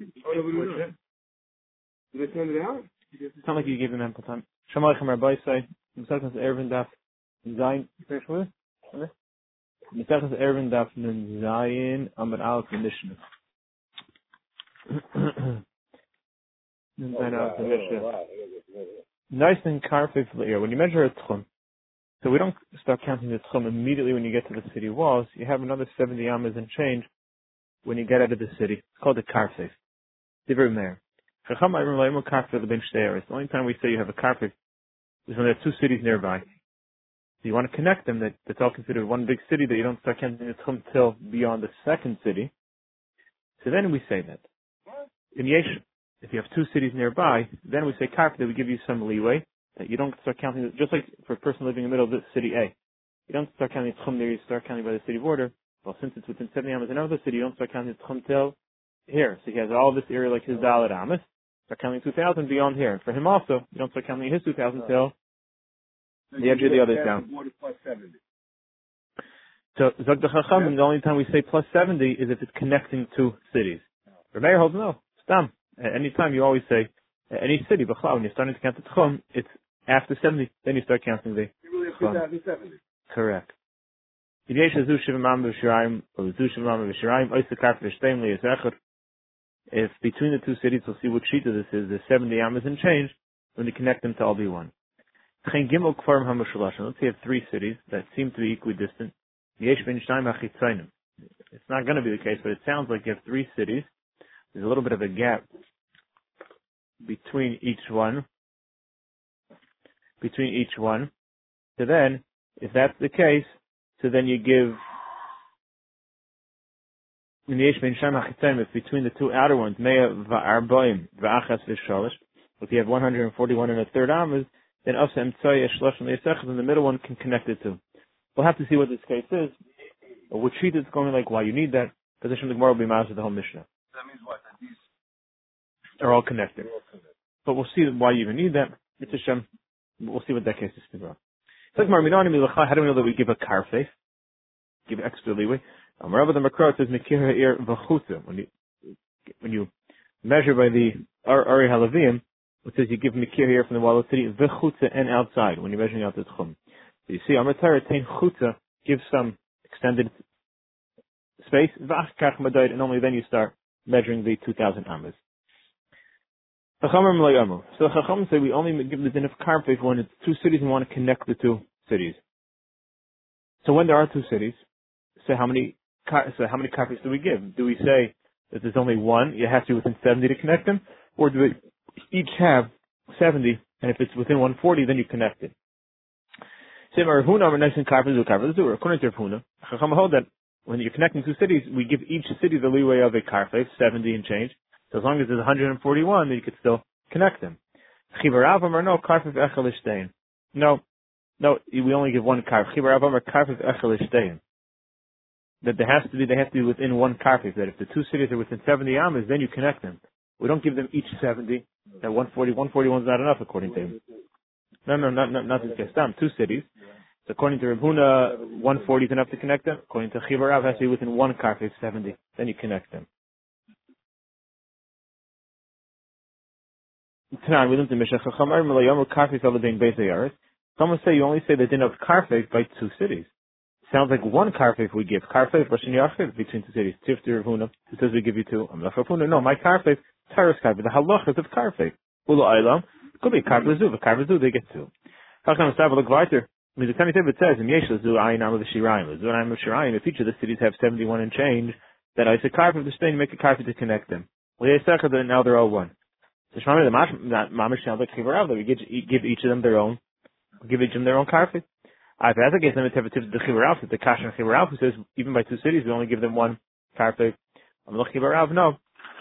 It's not like you gave them ample time. Shema Recha Marbaysay M'sachas Ervin Daf N'Zayin. M'sachas Ervin Daf N'Zayin Amar Aleph Mishnah. Nice and karfez layer. When you measure a tchum, so we don't start counting the tchum immediately when you get to the city walls. You have another 70 amas and change when you get out of the city. It's called a carfez. Different mayor. The only time we say you have a karpef is when there are two cities nearby. So you want to connect them, that's all considered one big city, that you don't start counting the tchum till beyond the second city. So then we say that. In Yesh, if you have two cities nearby, then we say karpef, that we give you some leeway, that you don't start counting, just like for a person living in the middle of the city A. You don't start counting the tchum there, you start counting by the city border. Well, since it's within 70 amas in another city, you don't start counting the tchum till here. So he has all this area like his Dalet Amos. Start counting 2,000 beyond here. For him also, you don't start counting his 2,000 till the edge of the other town. So Zag d'chachamim, The only time we say plus 70 is if it's connecting two cities. Reb Meir holds no. Stam. At any time you always say, at any city, when you're starting to count the tchum, it's after 70, then you start counting the tchum. Correct. If between the two cities, we'll see what sheet this is, there's 70 amas and change, when they connect them to all be one. Let's say you have three cities that seem to be equidistant. It's not going to be the case, but it sounds like you have three cities. There's a little bit of a gap between each one. So then, if that's the case, so then you give... If between the two outer ones, if you have 141 and a third amas, then the middle one can connect it to. We'll have to see what this case is, or which sheet it's going like, why you need that, because Hashem the Gemara will be mayor of the whole Mishnah. That means what? That these are all connected. But we'll see why you even need that. It's Hashem. We'll see what that case is about. How do we know that we give a karfez? Give extra leeway. Ma'arav the Makro says mikir ha'ir v'chutza. When you measure by the Ari Halavim, it says you give mikir ha'ir from the wall of the city v'chutza and outside when you're measuring out the tchum. So you see, mitzraya tain chutza gives some extended space and only then you start measuring the 2,000 amas. So Chachamim say we only give the din of karpef when it's two cities and want to connect the two cities. So when there are two cities, So how many karpefs do we give? Do we say that there's only one, you have to be within 70 to connect them? Or do we each have 70, and if it's within 140, then you connect it? According to Reb Huna, Chachamim hold that when you're connecting two cities, we give each city the leeway of a karfez, 70 and change. So as long as there's 141, then you could still connect them. Chibarav or no, karfez echel ishtein. No, we only give one karfez. Chibarav or karfez echel ishtein. That they have to be within one karpef. That if the two cities are within 70 amas, then you connect them. We don't give them each 70. That 141 is not enough, according to him. No, not this case. Two cities. So according to Reb Huna, 140 is enough to connect them. According to Chibarav, it has to be within one karpef, 70. Then you connect them. Someone say you only say the din of karpef by two cities. Sounds like one karfez we give. Karfez, Rashin Yachid, between two cities. Tifti Reb Huna, it says we give you two. No, my karfez, Taras karfez, the halakhah of karfez. Ula Ailam, could be karfezu, karfezu, they get two. Hakam Stavalik Viter, the Tani Tevit says, in Yesh, Zu Ainam of Shirayim, Zu Ainam of Shirayim, if each of the cities have 71 and change, that I say karfez, the stain, make a karfez to connect them. Well, then now they're all one. So Shmameh, the Mamish, now the Chibarav, that we give each of them their own, karfez. I've had against them the Chibarav, the Kashan Chibarav, who says even by two cities we only give them one karpef. I'm not Chibarav, no.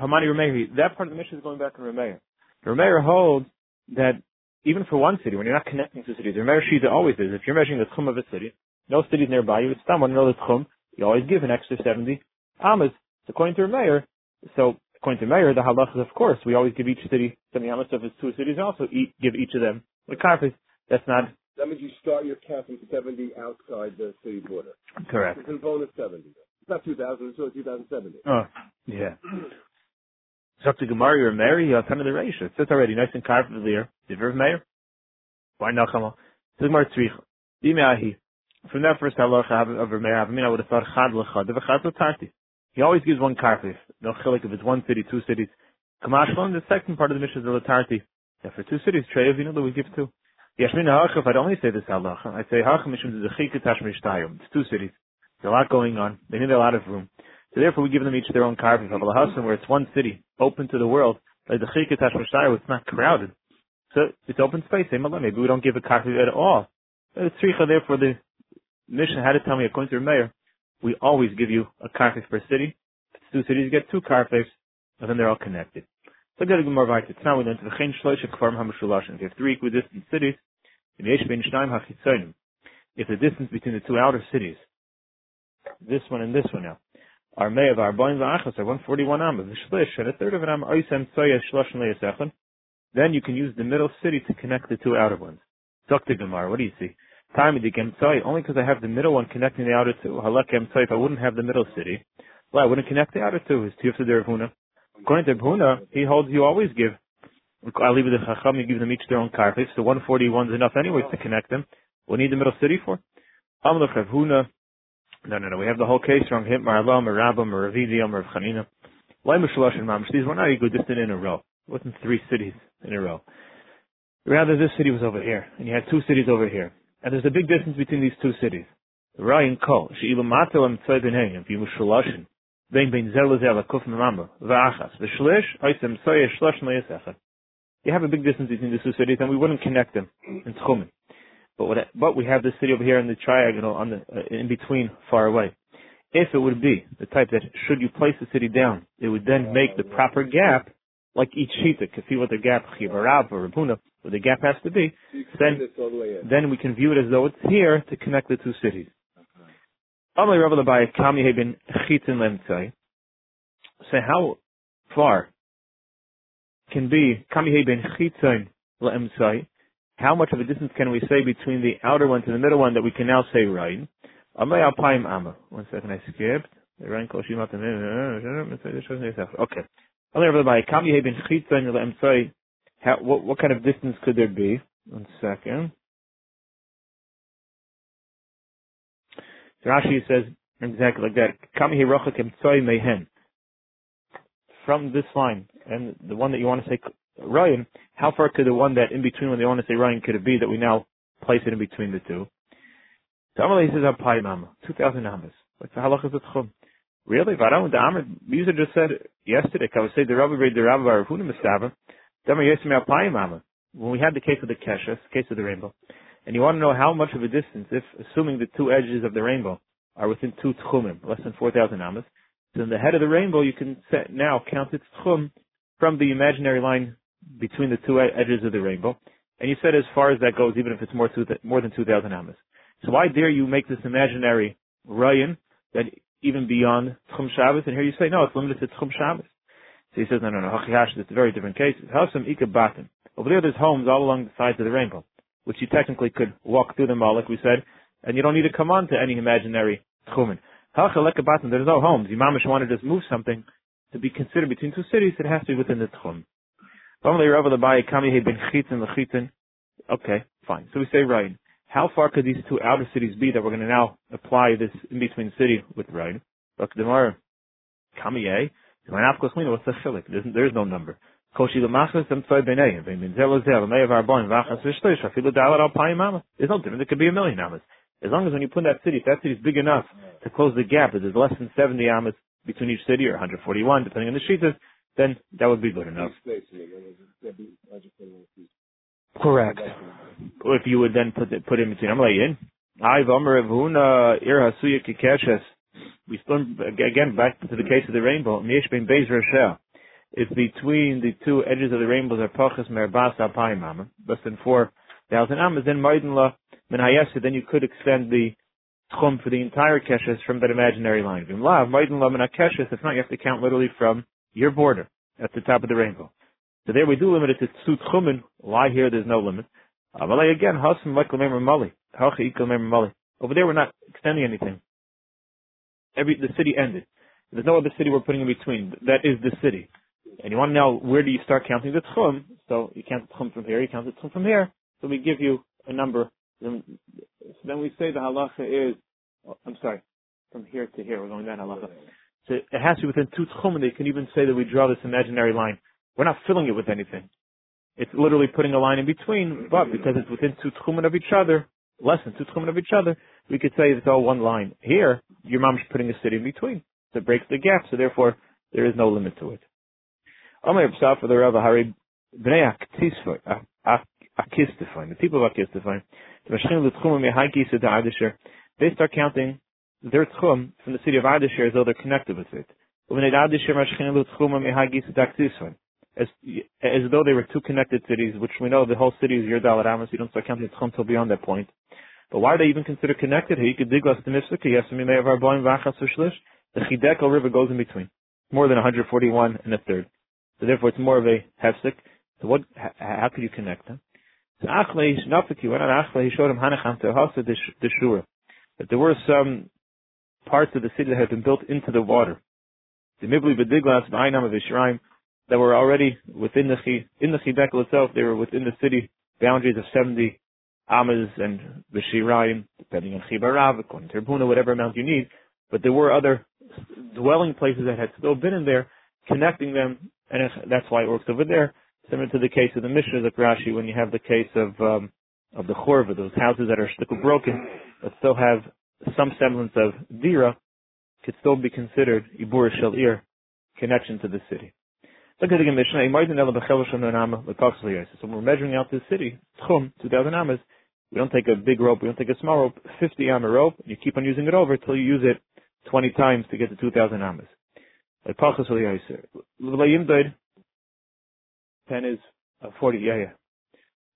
Hamani Remeir, that part of the mission is going back to Remeir. Remeir holds that even for one city, when you're not connecting two cities, Remeir Shita always is. If you're measuring the tchum of a city, no cities nearby, you would stam on another tchum, you always give an extra 70 amas. So according to Meir, the halach is of course we always give each city 70 amas. So if it's two cities, and also give each of them the karpef. That's not. That means you start your count from 70 outside the city border. Correct. It's a bonus 70. It's not 2,000, it's only 2,070. Oh, yeah. Shachta Gemari or Mary, you'll attend to the Reisha. It says already, nice and carved in the ear. Did you ever mayor? Why not come on? From that first halakhah of Mayor, I would have thought chad lechad. He always gives one carfez. No chilik if it's one city, two cities. Kamashlan, the second part of the Mishnah is the latarti. Now for two cities, trey that we give two. If I'd only say this halakhah, I'd say Ha'achemishim is a Chikhatash Mishtaiyah. It's two cities. There's a lot going on. They need a lot of room. So therefore we give them each their own carpet of Al-Hassan where it's one city, open to the world, like the Chikhatash Mishtaiyah, it's not crowded. So it's open space, maybe we don't give a carpet at all. It's Tzricha, therefore the Mishnah had to tell me, according to the mayor, we always give you a carpet per city. If it's two cities, you get two carpets, and then they're all connected. So we have three equidistant cities, in Yesh ben Shnaim hachitzayim. If the distance between the two outer cities, this one and this one now, our mayor of our boin v'achas are 141 amas, and a third of an am oisem tsoya shlosh le'yasechon. Then you can use the middle city to connect the two outer ones. Dr. Gemara, what do you see? Time of the gemtsoy, only because I have the middle one connecting the outer two. Halak gemtsoy, if I wouldn't have the middle city, well, I wouldn't connect the outer two. Is tiyuf to the Reb Huna. According to Reb Huna, he holds you always give. I leave the Chacham, you give them each their own karfez. So 141 is enough anyways to connect them. What do you need the middle city for? Amlech Reb Huna. No. We have the whole case wrong. Him, Marlam, Rabam, Ravidiam, Rav Chanina. Why Mishlosh and Mamish? These were not equidistant in a row. It wasn't three cities in a row. Rather, this city was over here, and you had two cities over here. And there's a big distance between these two cities. Ryan Kol, She'ilu Matalam Tzai Benayim, V'Yumushaloshin, Bein Bein Zel Zel, Kuf Mamma, V'Achas, V'Shlish, Oisem Soya, Shlosh Mayasechad. You have a big distance between these two cities, and we wouldn't connect them in Tchumin. But we have this city over here in the triangle, on the in between, far away. If it would be the type that should you place the city down, it would then make the proper gap, like each shita could see what the gap Chibarav or Reb Huna, where the gap has to be. Then we can view it as though it's here to connect the two cities. Okay. So how far can be Kamihei ben Chitzon le'emtzai? How much of a distance can we say between the outer one to the middle one that we can now say right? 1 second, I skipped. Okay. What kind of distance could there be? 1 second. Rashi says exactly like that. From this line, and the one that you want to say Ryan, how far could the one that in between when they want to say Ryan could it be that we now place it in between the two? So Amalei says Apai Mama, 2,000 Amas. What's the halakhah of the tchum? Really? Varam the Amr, Musa just said yesterday, I would say the Rabbi read the Rabbi Rav Huna Mestava, Dama Yesem Apai Mama. When we had the case of the Keshes, case of the rainbow, and you want to know how much of a distance, if assuming the two edges of the rainbow are within two tchumim, less than 4,000 Amas, then the head of the rainbow you can set now count its tchum from the imaginary line between the two edges of the rainbow, and you said as far as that goes, even if it's more than 2,000 amas. So why dare you make this imaginary Ryan that even beyond Tchum Shabbos? And here you say, no, it's limited to Tchum Shabbos. So he says, no, Hachihash, it's a very different case. Hashem Ika Batim. Over there there's homes all along the sides of the rainbow, which you technically could walk through them all, like we said, and you don't need to come on to any imaginary Tchumen. Hachaleka Batim, there's no homes. Imamish want to just move something to be considered between two cities, it has to be within the Tchum. Okay, fine. So we say Ryan. How far could these two outer cities be that we're going to now apply this in-between city with Ryan? What's the chilik? There's no number. There's no difference. It could be 1,000,000 amas. As long as when you put that city, if that city is big enough to close the gap, if there's less than 70 amas between each city, or 141, depending on the shittas, then that would be good enough. Correct. If you would then put in between. We still, again, back to the case of the rainbow. It's between the two edges of the rainbow, less than 4,000 amas, then you could extend the tchum for the entire keshes from that imaginary line. If not, you have to count literally from your border at the top of the rainbow. So there we do limit it to two tchumen. Why here there's no limit? Again, over there we're not extending anything. The city ended. There's no other city we're putting in between. That is the city. and you want to know where do you start counting the tchum, so you count the tchum from here, you count the tchum from here, so we give you a number. So then we say the halakhah is, I'm sorry, from here to here, we're going down halakhah. So it has to be within 2 tchum, and they can even say that we draw this imaginary line. We're not filling it with anything. It's literally putting a line in between, but because it's within 2 tchumen of each other, less than 2 tchumen of each other, we could say it's all one line. Here, your mom's putting a city in between. So it breaks the gap, so therefore, there is no limit to it. The people of Akistifine, they start counting their tchum from the city of Adishir as though they're connected with it. As though they were two connected cities, which we know the whole city is your Dalet Amos, you don't start counting tchum till beyond that point. But why are they even considered connected? You could dig less than the Chidekel River goes in between. More than 141 and a third. So therefore it's more of a hefsek. So what, how could you connect them? So Achle, he showed him Hanacham Tehasa Deshura. That there were some parts of the city that had been built into the water. The Mibli B'diglas B'ainam of Yishrayim that were already within the Chidekel itself, they were within the city boundaries of 70 amas and B'shirayim, depending on Chibarav, according to Reb Huna, whatever amount you need. But there were other dwelling places that had still been in there, connecting them, and that's why it works over there. Similar to the case of the Mishnah of Rashi, when you have the case of the Chorva, those houses that are still broken, but still have some semblance of Dira, could still be considered Ibur Shalir, connection to the city. Look at the Mishnah. So when we're measuring out this city, Tchum, 2,000 amas, we don't take a big rope, we don't take a small rope, 50 amma rope, and you keep on using it over until you use it 20 times to get to 2,000 amas. Like Pachas Eliyaser. L'Yimdod, 10 is 40,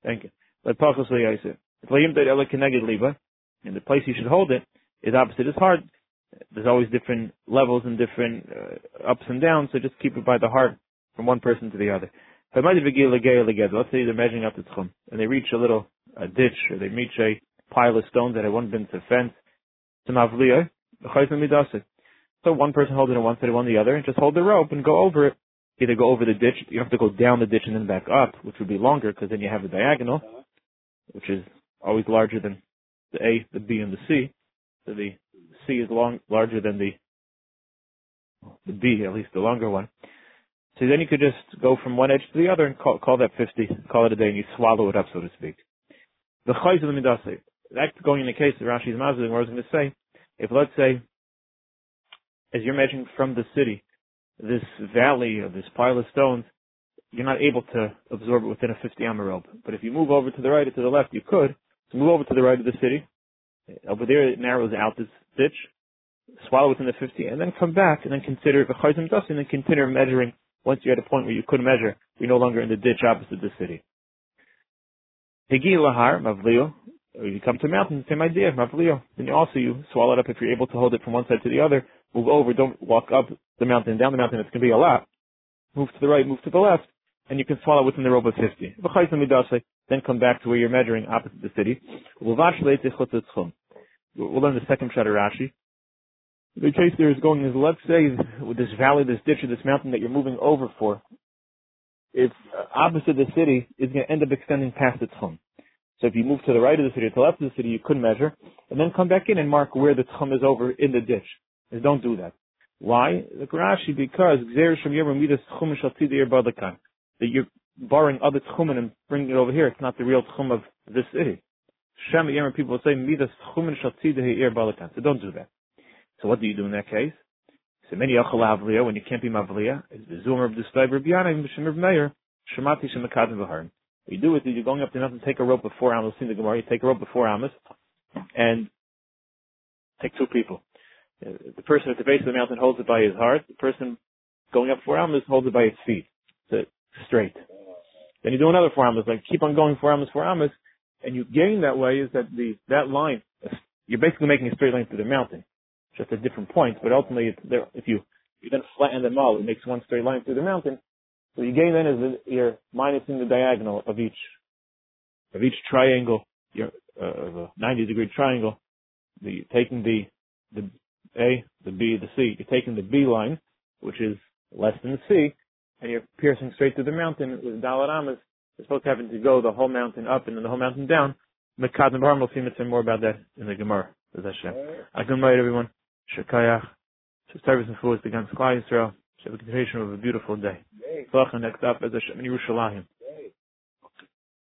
Thank you. Like Pachas Eliyaser. L'Yimdod Ela Keneged Liba, and the place you should hold it is opposite his heart. There's always different levels and different ups and downs, so just keep it by the heart from one person to the other. Let's say they're measuring out the tchum, and they reach a ditch, or they reach a pile of stones that had once been to fence. So one person holds it on one side, one on the other, and just hold the rope and go over it. Either go over the ditch, you don't have to go down the ditch and then back up, which would be longer because then you have the diagonal, which is always larger than the A, the B, and the C. So the C is larger than the B, at least the longer one. So then you could just go from one edge to the other and call that 50, call it a day, and you swallow it up, so to speak. The chayz of the midaseh. That's going in the case of Rashi's Mazda, where I was going to say, if let's say, as you're measuring from the city, this valley or this pile of stones, you're not able to absorb it within a 50 amma rope. But if you move over to the right or to the left, you could. So move over to the right of the city. Over there, it narrows out this ditch. Swallow within the 50, and then come back, and then consider the chayz of midaseh, and then consider measuring. Once you're at a point where you couldn't measure, you're no longer in the ditch opposite the city. Higi lahar, mavlio, or you come to a mountain, same idea, mavlio. Then also you swallow it up if you're able to hold it from one side to the other, move over, don't walk up the mountain, down the mountain, it's going to be a lot. Move to the right, move to the left, and you can swallow within the rope of 50. Then come back to where you're measuring opposite the city. We'll learn the second shot of Rashi. The case there is going is, let's say, with this valley, this ditch, or this mountain that you're moving over for, if opposite the city, is going to end up extending past the tchum. So if you move to the right of the city or to the left of the city, you could measure, and then come back in and mark where the tchum is over in the ditch. Just don't do that. Why? The Rashi, because that you're borrowing other tchumen and bringing it over here. It's not the real tchum of this city. Shem Yerim, people will say, so don't do that. So what do you do in that case? So many achala avliya, when you can't be mavliya, is the zoomer of the stai b'yanayim b'shem mayor shemati shemakadim v'harim. What you do is you're going up to nothing, take a rope of 4 amas. We'll see in the Gemara, you take a rope of 4 amas, and take 2 people. The person at the base of the mountain holds it by his heart. The person going up 4 amas holds it by his feet, so straight. Then you do another 4 amas, like keep on going 4 amas, and you gain that way is that that line. You're basically making a straight line through the mountain. Just at different points, but ultimately, if you then flatten them all, it makes one straight line through the mountain. So you gain then is you're minusing the diagonal of each triangle, of a 90-degree triangle. You're taking the A, the B, the C. You're taking the B line, which is less than the C, and you're piercing straight through the mountain with Dalet Amos, you're supposed to having to go the whole mountain up and then the whole mountain down. Mekad and Baram will see more about that in the Gemara. That's Hashem. Good night, everyone. Shekayach. Service and food is against Klal Yisrael. Have a continuation of a beautiful day. Next up is Hashem in Yerushalayim.